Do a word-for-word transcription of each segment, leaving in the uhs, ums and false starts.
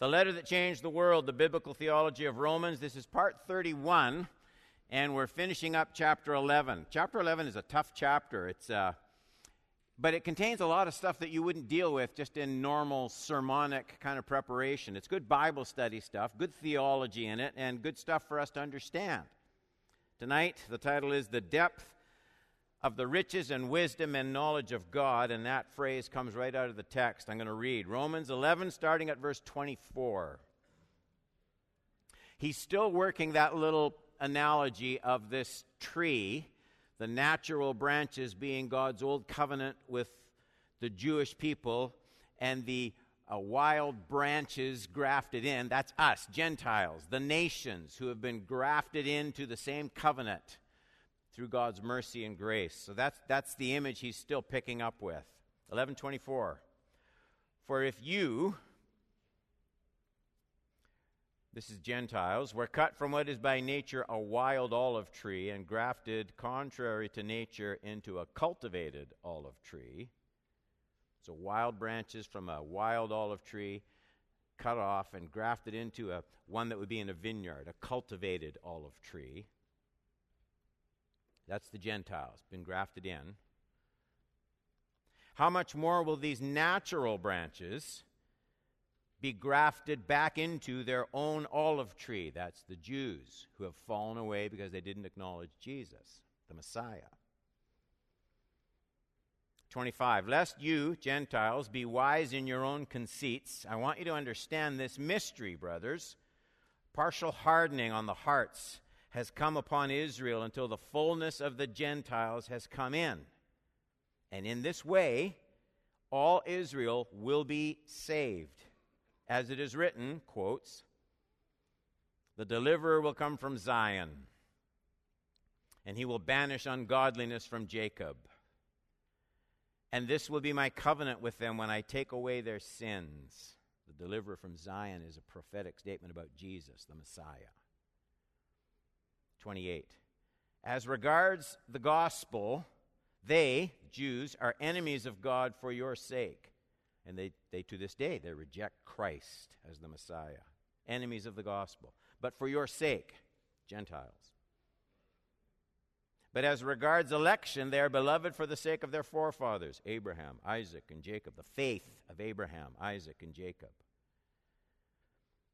The letter that changed the world, the biblical theology of Romans. This is part thirty-one, and we're finishing up chapter eleven. Chapter eleven is a tough chapter. It's uh, but it contains a lot of stuff that you wouldn't deal with just in normal sermonic kind of preparation. It's good Bible study stuff, good theology in it, and good stuff for us to understand. Tonight, the title is The Depth of the Riches and Wisdom and Knowledge of God, and that phrase comes right out of the text. I'm going to read Romans eleven, starting at verse twenty-four. He's still working that little analogy of this tree, the natural branches being God's old covenant with the Jewish people, and the uh, wild branches grafted in. That's us, Gentiles, the nations who have been grafted into the same covenant through God's mercy and grace. So that's that's the image he's still picking up with. eleven twenty-four. For if you, this is Gentiles, were cut from what is by nature a wild olive tree and grafted contrary to nature into a cultivated olive tree. So wild branches from a wild olive tree cut off and grafted into a one that would be in a vineyard, a cultivated olive tree. That's the Gentiles, been grafted in. How much more will these natural branches be grafted back into their own olive tree? That's the Jews who have fallen away because they didn't acknowledge Jesus, the Messiah. twenty-five, lest you, Gentiles, be wise in your own conceits. I want you to understand this mystery, brothers. Partial hardening on the hearts has come upon Israel until the fullness of the Gentiles has come in. And in this way, all Israel will be saved. As it is written, quotes, the deliverer will come from Zion, and he will banish ungodliness from Jacob. And this will be my covenant with them when I take away their sins. The deliverer from Zion is a prophetic statement about Jesus, the Messiah. twenty-eight. As regards the gospel, they, Jews, are enemies of God for your sake. And they, they, to this day, they reject Christ as the Messiah. Enemies of the gospel. But for your sake, Gentiles. But as regards election, they are beloved for the sake of their forefathers, Abraham, Isaac, and Jacob. The faith of Abraham, Isaac, and Jacob.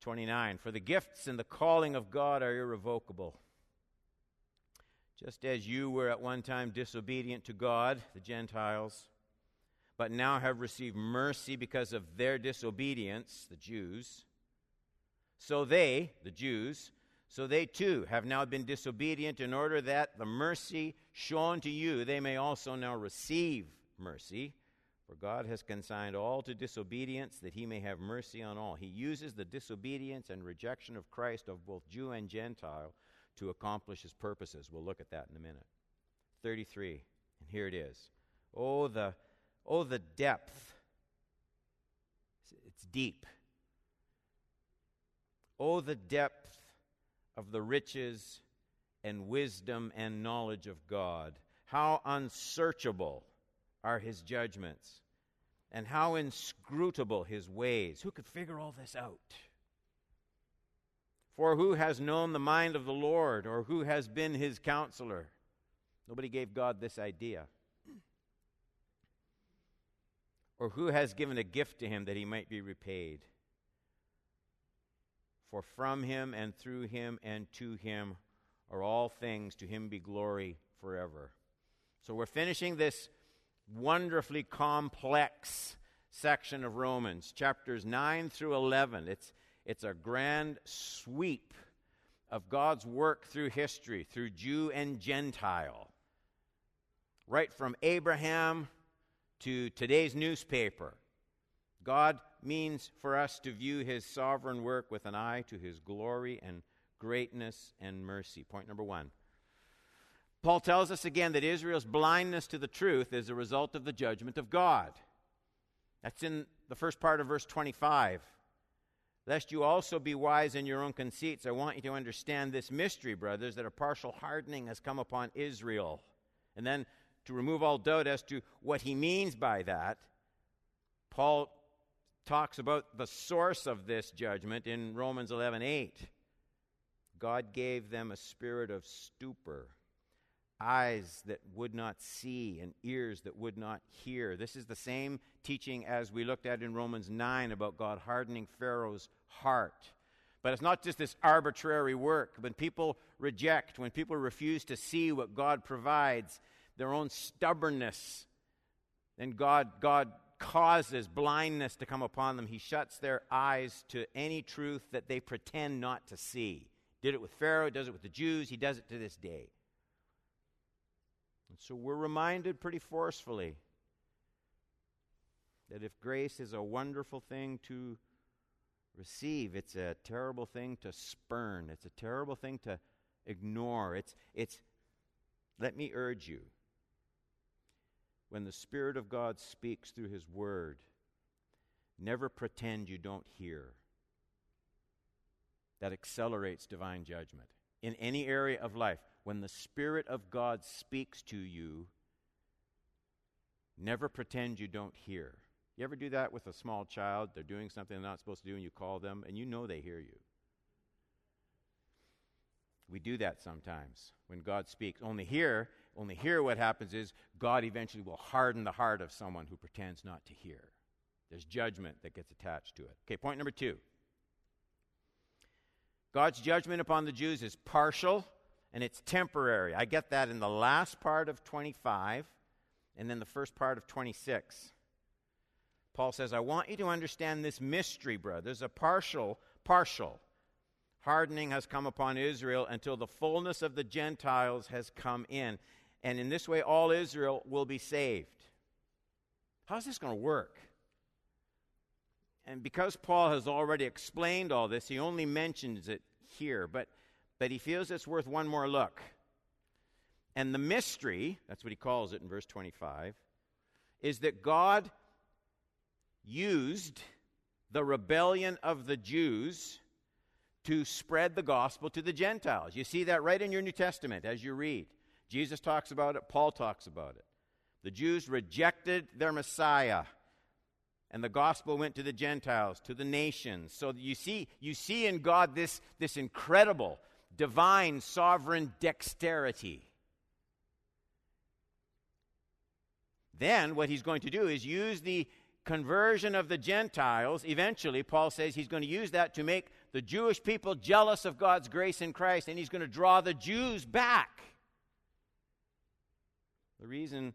twenty-nine. For the gifts and the calling of God are irrevocable. Just as you were at one time disobedient to God, the Gentiles, but now have received mercy because of their disobedience, the Jews. So they, the Jews, so they too have now been disobedient in order that the mercy shown to you, they may also now receive mercy. For God has consigned all to disobedience that he may have mercy on all. He uses the disobedience and rejection of Christ of both Jew and Gentile to accomplish his purposes. We'll look at that in a minute. thirty-three, and here it is. Oh, the oh the depth. It's deep. Oh, the depth of the riches and wisdom and knowledge of God. How unsearchable are his judgments, and how inscrutable his ways. Who could figure all this out? For who has known the mind of the Lord, or who has been his counselor? Nobody gave God this idea. Or who has given a gift to him that he might be repaid? For from him and through him and to him are all things. To him be glory forever. So we're finishing this wonderfully complex section of Romans, chapters nine through eleven. It's It's a grand sweep of God's work through history, through Jew and Gentile, right from Abraham to today's newspaper. God means for us to view his sovereign work with an eye to his glory and greatness and mercy. Point number one. Paul tells us again that Israel's blindness to the truth is a result of the judgment of God. That's in the first part of verse twenty-five. Lest you also be wise in your own conceits, I want you to understand this mystery, brothers, that a partial hardening has come upon Israel. And then to remove all doubt as to what he means by that, Paul talks about the source of this judgment in Romans eleven eight. God gave them a spirit of stupor, eyes that would not see and ears that would not hear. This is the same teaching as we looked at in Romans nine about God hardening Pharaoh's heart. But it's not just this arbitrary work. When people reject, when people refuse to see what God provides, their own stubbornness, then God, God causes blindness to come upon them. He shuts their eyes to any truth that they pretend not to see. Did it with Pharaoh, does it with the Jews, he does it to this day. And so we're reminded pretty forcefully that if grace is a wonderful thing to receive, it's a terrible thing to spurn. It's a terrible thing to ignore. It's, it's, let me urge you, when the Spirit of God speaks through His Word, never pretend you don't hear. That accelerates divine judgment. In any area of life, when the Spirit of God speaks to you, never pretend you don't hear. You ever do that with a small child? They're doing something they're not supposed to do, and you call them, and you know they hear you. We do that sometimes when God speaks. Only here, only here what happens is God eventually will harden the heart of someone who pretends not to hear. There's judgment that gets attached to it. Okay, point number two. God's judgment upon the Jews is partial and it's temporary. I get that in the last part of twenty-five and then the first part of twenty-six. Paul says, I want you to understand this mystery, brothers. A partial, partial hardening has come upon Israel until the fullness of the Gentiles has come in. And in this way, all Israel will be saved. How's this going to work? And because Paul has already explained all this, he only mentions it here, but, but he feels it's worth one more look. And the mystery, that's what he calls it in verse twenty-five, is that God used the rebellion of the Jews to spread the gospel to the Gentiles. You see that right in your New Testament as you read. Jesus talks about it, Paul talks about it. The Jews rejected their Messiah. And the gospel went to the Gentiles, to the nations. So you see, you see in God this, this incredible, divine, sovereign dexterity. Then what he's going to do is use the conversion of the Gentiles. Eventually, Paul says he's going to use that to make the Jewish people jealous of God's grace in Christ, and he's going to draw the Jews back. The reason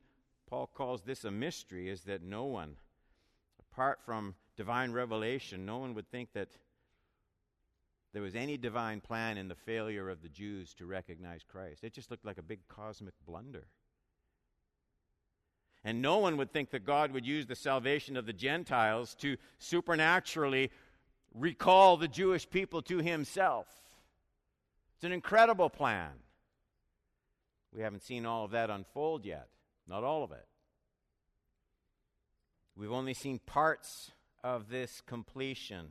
Paul calls this a mystery is that no one, apart from divine revelation, no one would think that there was any divine plan in the failure of the Jews to recognize Christ. It just looked like a big cosmic blunder. And no one would think that God would use the salvation of the Gentiles to supernaturally recall the Jewish people to Himself. It's an incredible plan. We haven't seen all of that unfold yet. Not all of it. We've only seen parts of this completion.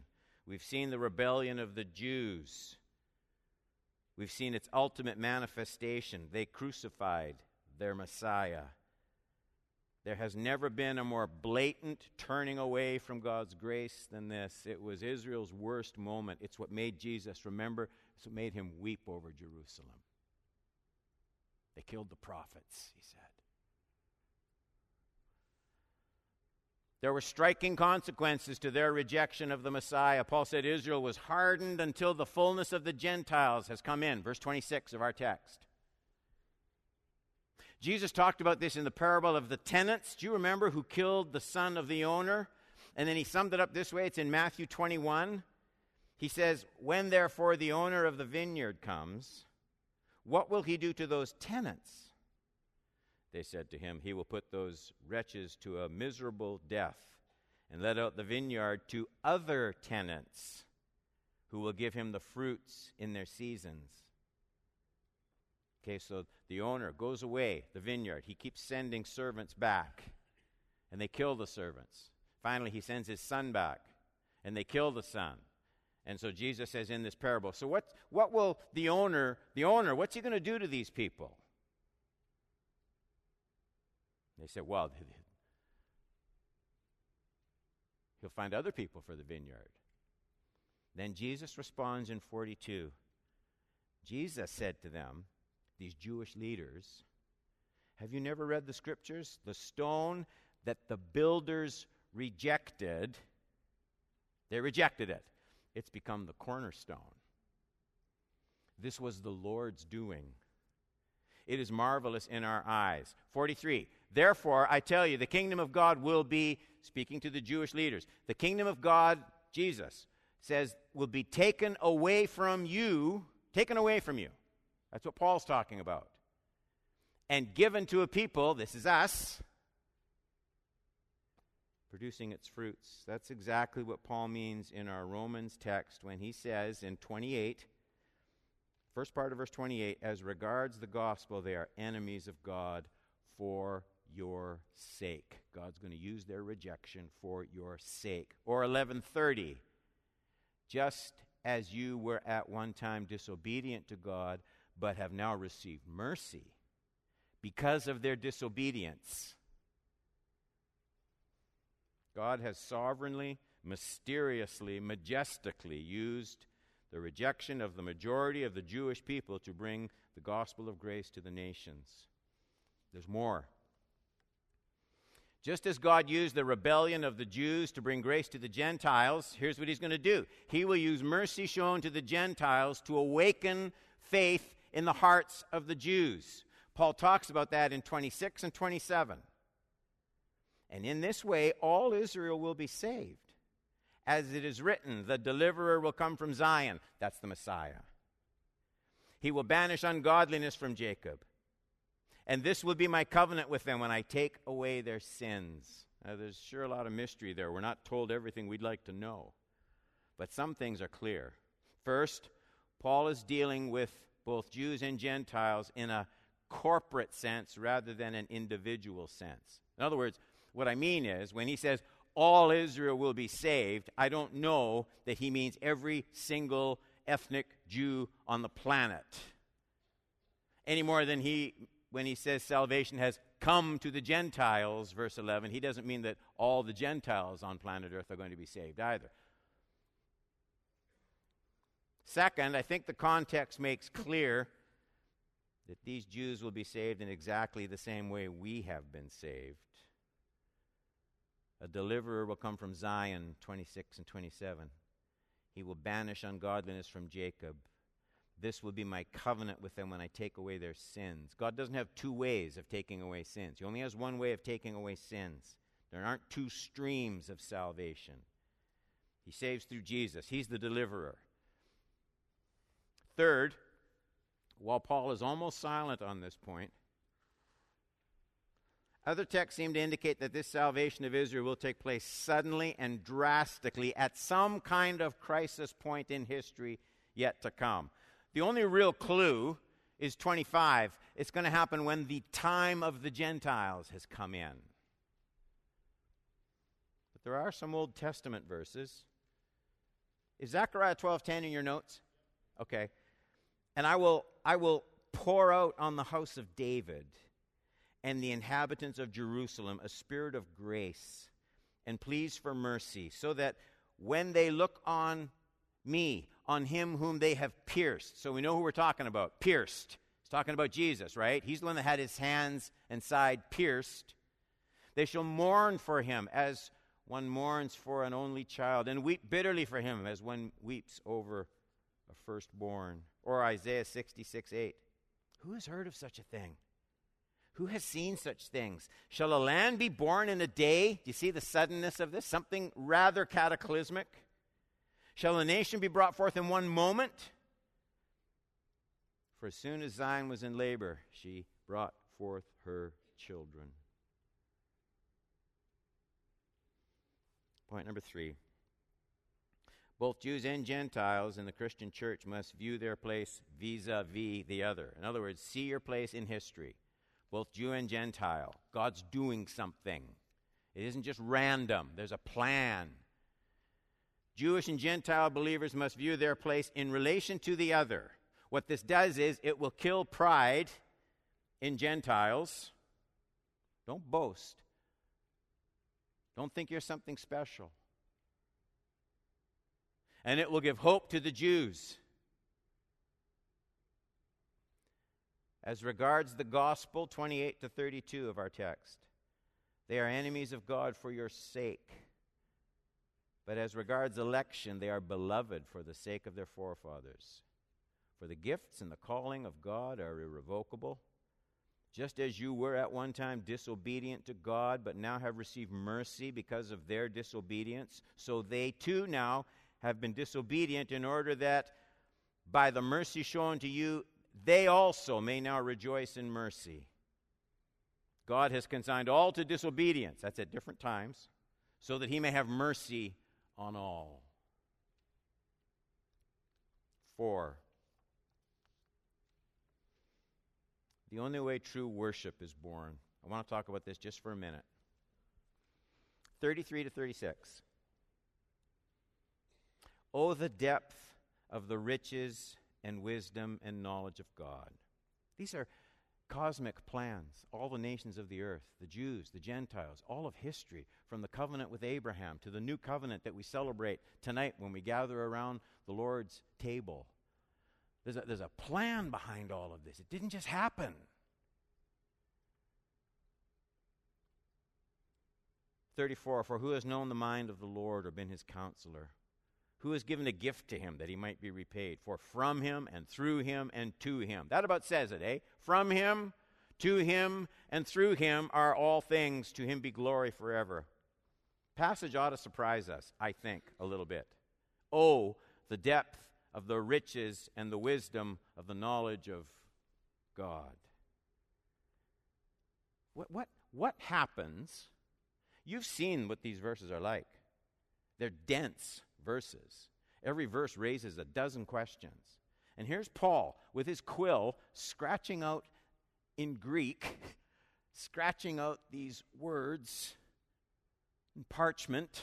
We've seen the rebellion of the Jews. We've seen its ultimate manifestation. They crucified their Messiah. There has never been a more blatant turning away from God's grace than this. It was Israel's worst moment. It's what made Jesus, remember, it's what made him weep over Jerusalem. They killed the prophets, he said. There were striking consequences to their rejection of the Messiah. Paul said Israel was hardened until the fullness of the Gentiles has come in. Verse twenty-six of our text. Jesus talked about this in the parable of the tenants. Do you remember who killed the son of the owner? And then he summed it up this way. It's in Matthew twenty-one. He says, when therefore the owner of the vineyard comes, what will he do to those tenants? They said to him, he will put those wretches to a miserable death and let out the vineyard to other tenants who will give him the fruits in their seasons. Okay, so the owner goes away, the vineyard. He keeps sending servants back, and they kill the servants. Finally, he sends his son back, and they kill the son. And so Jesus says in this parable, so what, what will the owner, the owner, what's he going to do to these people? They said, well, He'll find other people for the vineyard. Then Jesus responds in forty-two. Jesus said to them, these Jewish leaders, have you never read the scriptures? The stone that the builders rejected, they rejected it. It's become the cornerstone. This was the Lord's doing. It is marvelous in our eyes. forty-three, therefore, I tell you, the kingdom of God will be, speaking to the Jewish leaders, the kingdom of God, Jesus says, will be taken away from you, taken away from you. That's what Paul's talking about. And given to a people, this is us, producing its fruits. That's exactly what Paul means in our Romans text when he says in twenty-eight, first part of verse twenty-eight, as regards the gospel, they are enemies of God for your sake. God's going to use their rejection for your sake. Or eleven thirty, just as you were at one time disobedient to God, but have now received mercy because of their disobedience. God has sovereignly, mysteriously, majestically used the rejection of the majority of the Jewish people to bring the gospel of grace to the nations. There's more. Just as God used the rebellion of the Jews to bring grace to the Gentiles, here's what he's going to do. He will use mercy shown to the Gentiles to awaken faith in the hearts of the Jews. Paul talks about that in twenty-six and twenty-seven. And in this way, all Israel will be saved. As it is written, the deliverer will come from Zion. That's the Messiah. He will banish ungodliness from Jacob. And this will be my covenant with them when I take away their sins. Now, there's sure a lot of mystery there. We're not told everything we'd like to know. But some things are clear. First, Paul is dealing with both Jews and Gentiles in a corporate sense rather than an individual sense. In other words, what I mean is, when he says, all Israel will be saved, I don't know that he means every single ethnic Jew on the planet. Any more than he, when he says salvation has come to the Gentiles, verse eleven, he doesn't mean that all the Gentiles on planet Earth are going to be saved either. Second, I think the context makes clear that these Jews will be saved in exactly the same way we have been saved. A deliverer will come from Zion, twenty-six and twenty-seven. He will banish ungodliness from Jacob. This will be my covenant with them when I take away their sins. God doesn't have two ways of taking away sins. He only has one way of taking away sins. There aren't two streams of salvation. He saves through Jesus. He's the deliverer. Third, while Paul is almost silent on this point, other texts seem to indicate that this salvation of Israel will take place suddenly and drastically at some kind of crisis point in history yet to come. The only real clue is twenty-five. It's going to happen when the time of the Gentiles has come in. But there are some Old Testament verses. Is Zechariah twelve ten in your notes? Okay. And I will, I will pour out on the house of David and the inhabitants of Jerusalem a spirit of grace and pleas for mercy, so that when they look on me, on him whom they have pierced. So we know who we're talking about, pierced. He's talking about Jesus, right? He's the one that had his hands and side pierced. They shall mourn for him as one mourns for an only child, and weep bitterly for him as one weeps over a firstborn. Or Isaiah sixty-six eight. Who has heard of such a thing? Who has seen such things? Shall a land be born in a day? Do you see the suddenness of this? Something rather cataclysmic. Shall a nation be brought forth in one moment? For as soon as Zion was in labor, she brought forth her children. Point number three. Both Jews and Gentiles in the Christian church must view their place vis-a-vis the other. In other words, see your place in history. Both Jew and Gentile. God's doing something. It isn't just random. There's a plan. Jewish and Gentile believers must view their place in relation to the other. What this does is it will kill pride in Gentiles. Don't boast. Don't think you're something special. and it will give hope to the Jews. As regards the gospel, twenty-eight to thirty-two of our text, they are enemies of God for your sake. But as regards election, they are beloved for the sake of their forefathers. For the gifts and the calling of God are irrevocable. Just as you were at one time disobedient to God, but now have received mercy because of their disobedience, so they too now have been disobedient in order that by the mercy shown to you, they also may now rejoice in mercy. God has consigned all to disobedience, that's at different times, so that he may have mercy on all. Four. The only way true worship is born. I want to talk about this just for a minute. thirty-three to thirty-six. Oh, the depth of the riches and wisdom and knowledge of God. These are cosmic plans. All the nations of the earth, the Jews, the Gentiles, all of history, from the covenant with Abraham to the new covenant that we celebrate tonight when we gather around the Lord's table. There's a, there's a plan behind all of this. It didn't just happen. thirty-four, for who has known the mind of the Lord or been his counselor? Who has given a gift to him that he might be repaid? For from him and through him and to him. That about says it, eh? From him, to him, and through him are all things. To him be glory forever. Passage ought to surprise us, I think, a little bit. Oh, the depth of the riches and the wisdom of the knowledge of God. What, what, what happens? You've seen what these verses are like. They're dense verses. Every verse raises a dozen questions. And here's Paul with his quill scratching out in Greek, scratching out these words in parchment.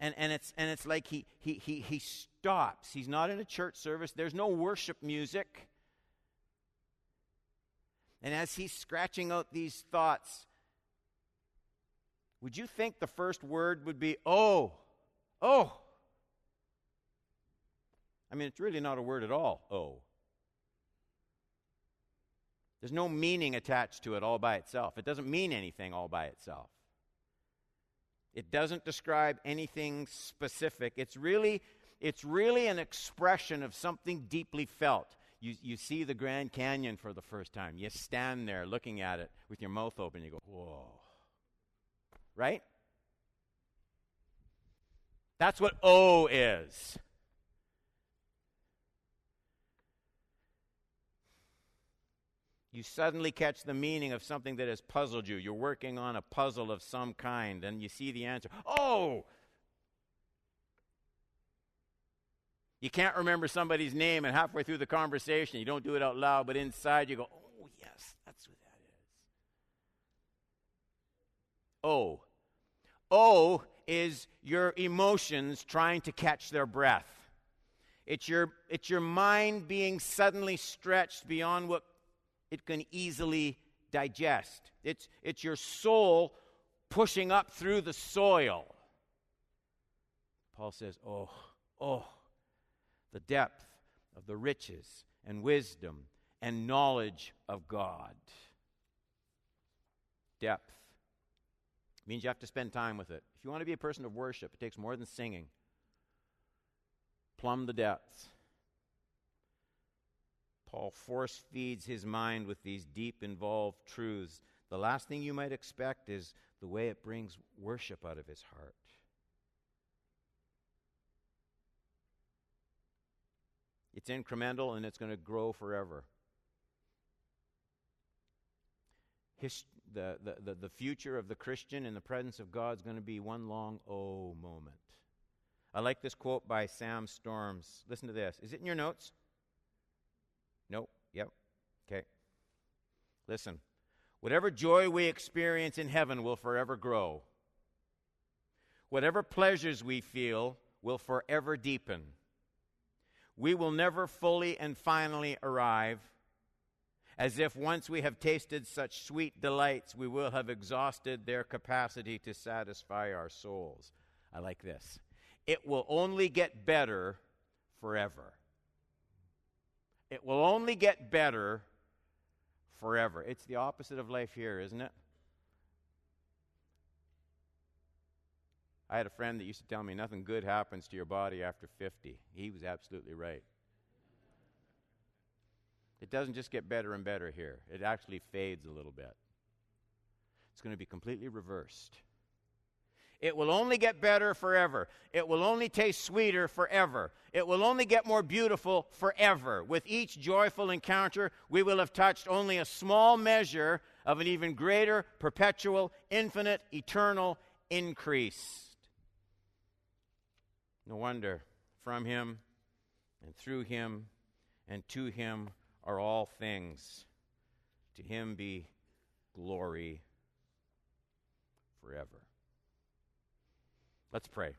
And and it's and it's like he he he he stops. He's not in a church service. There's no worship music. And as he's scratching out these thoughts, would you think the first word would be, oh? Oh, I mean, it's really not a word at all, oh. There's no meaning attached to it all by itself. It doesn't mean anything all by itself. It doesn't describe anything specific. It's really, it's really an expression of something deeply felt. You, you see the Grand Canyon for the first time. You stand there looking at it with your mouth open. You go, whoa. Right? That's what O is. You suddenly catch the meaning of something that has puzzled you. You're working on a puzzle of some kind, and you see the answer. Oh! You can't remember somebody's name, and halfway through the conversation, you don't do it out loud, but inside you go, oh, yes, that's what that is. O. O is your emotions trying to catch their breath. It's your, it's your mind being suddenly stretched beyond what it can easily digest. It's, it's your soul pushing up through the soil. Paul says, oh, oh, the depth of the riches and wisdom and knowledge of God. Depth. It means you have to spend time with it. If you want to be a person of worship, it takes more than singing. Plumb the depths. Paul force feeds his mind with these deep, involved truths. The last thing you might expect is the way it brings worship out of his heart. It's incremental and it's going to grow forever. His, the, the, the future of the Christian in the presence of God is going to be one long oh moment. I like this quote by Sam Storms. Listen to this. Is it in your notes? No? Yep. Okay. Listen. Whatever joy we experience in heaven will forever grow. Whatever pleasures we feel will forever deepen. We will never fully and finally arrive. As if once we have tasted such sweet delights, we will have exhausted their capacity to satisfy our souls. I like this. It will only get better forever. It will only get better forever. It's the opposite of life here, isn't it? I had a friend that used to tell me nothing good happens to your body after fifty. He was absolutely right. It doesn't just get better and better here. It actually fades a little bit. It's going to be completely reversed. It will only get better forever. It will only taste sweeter forever. It will only get more beautiful forever. With each joyful encounter, we will have touched only a small measure of an even greater, perpetual, infinite, eternal increase. No wonder, from him and through him and to him are all things. To him be glory forever. Let's pray.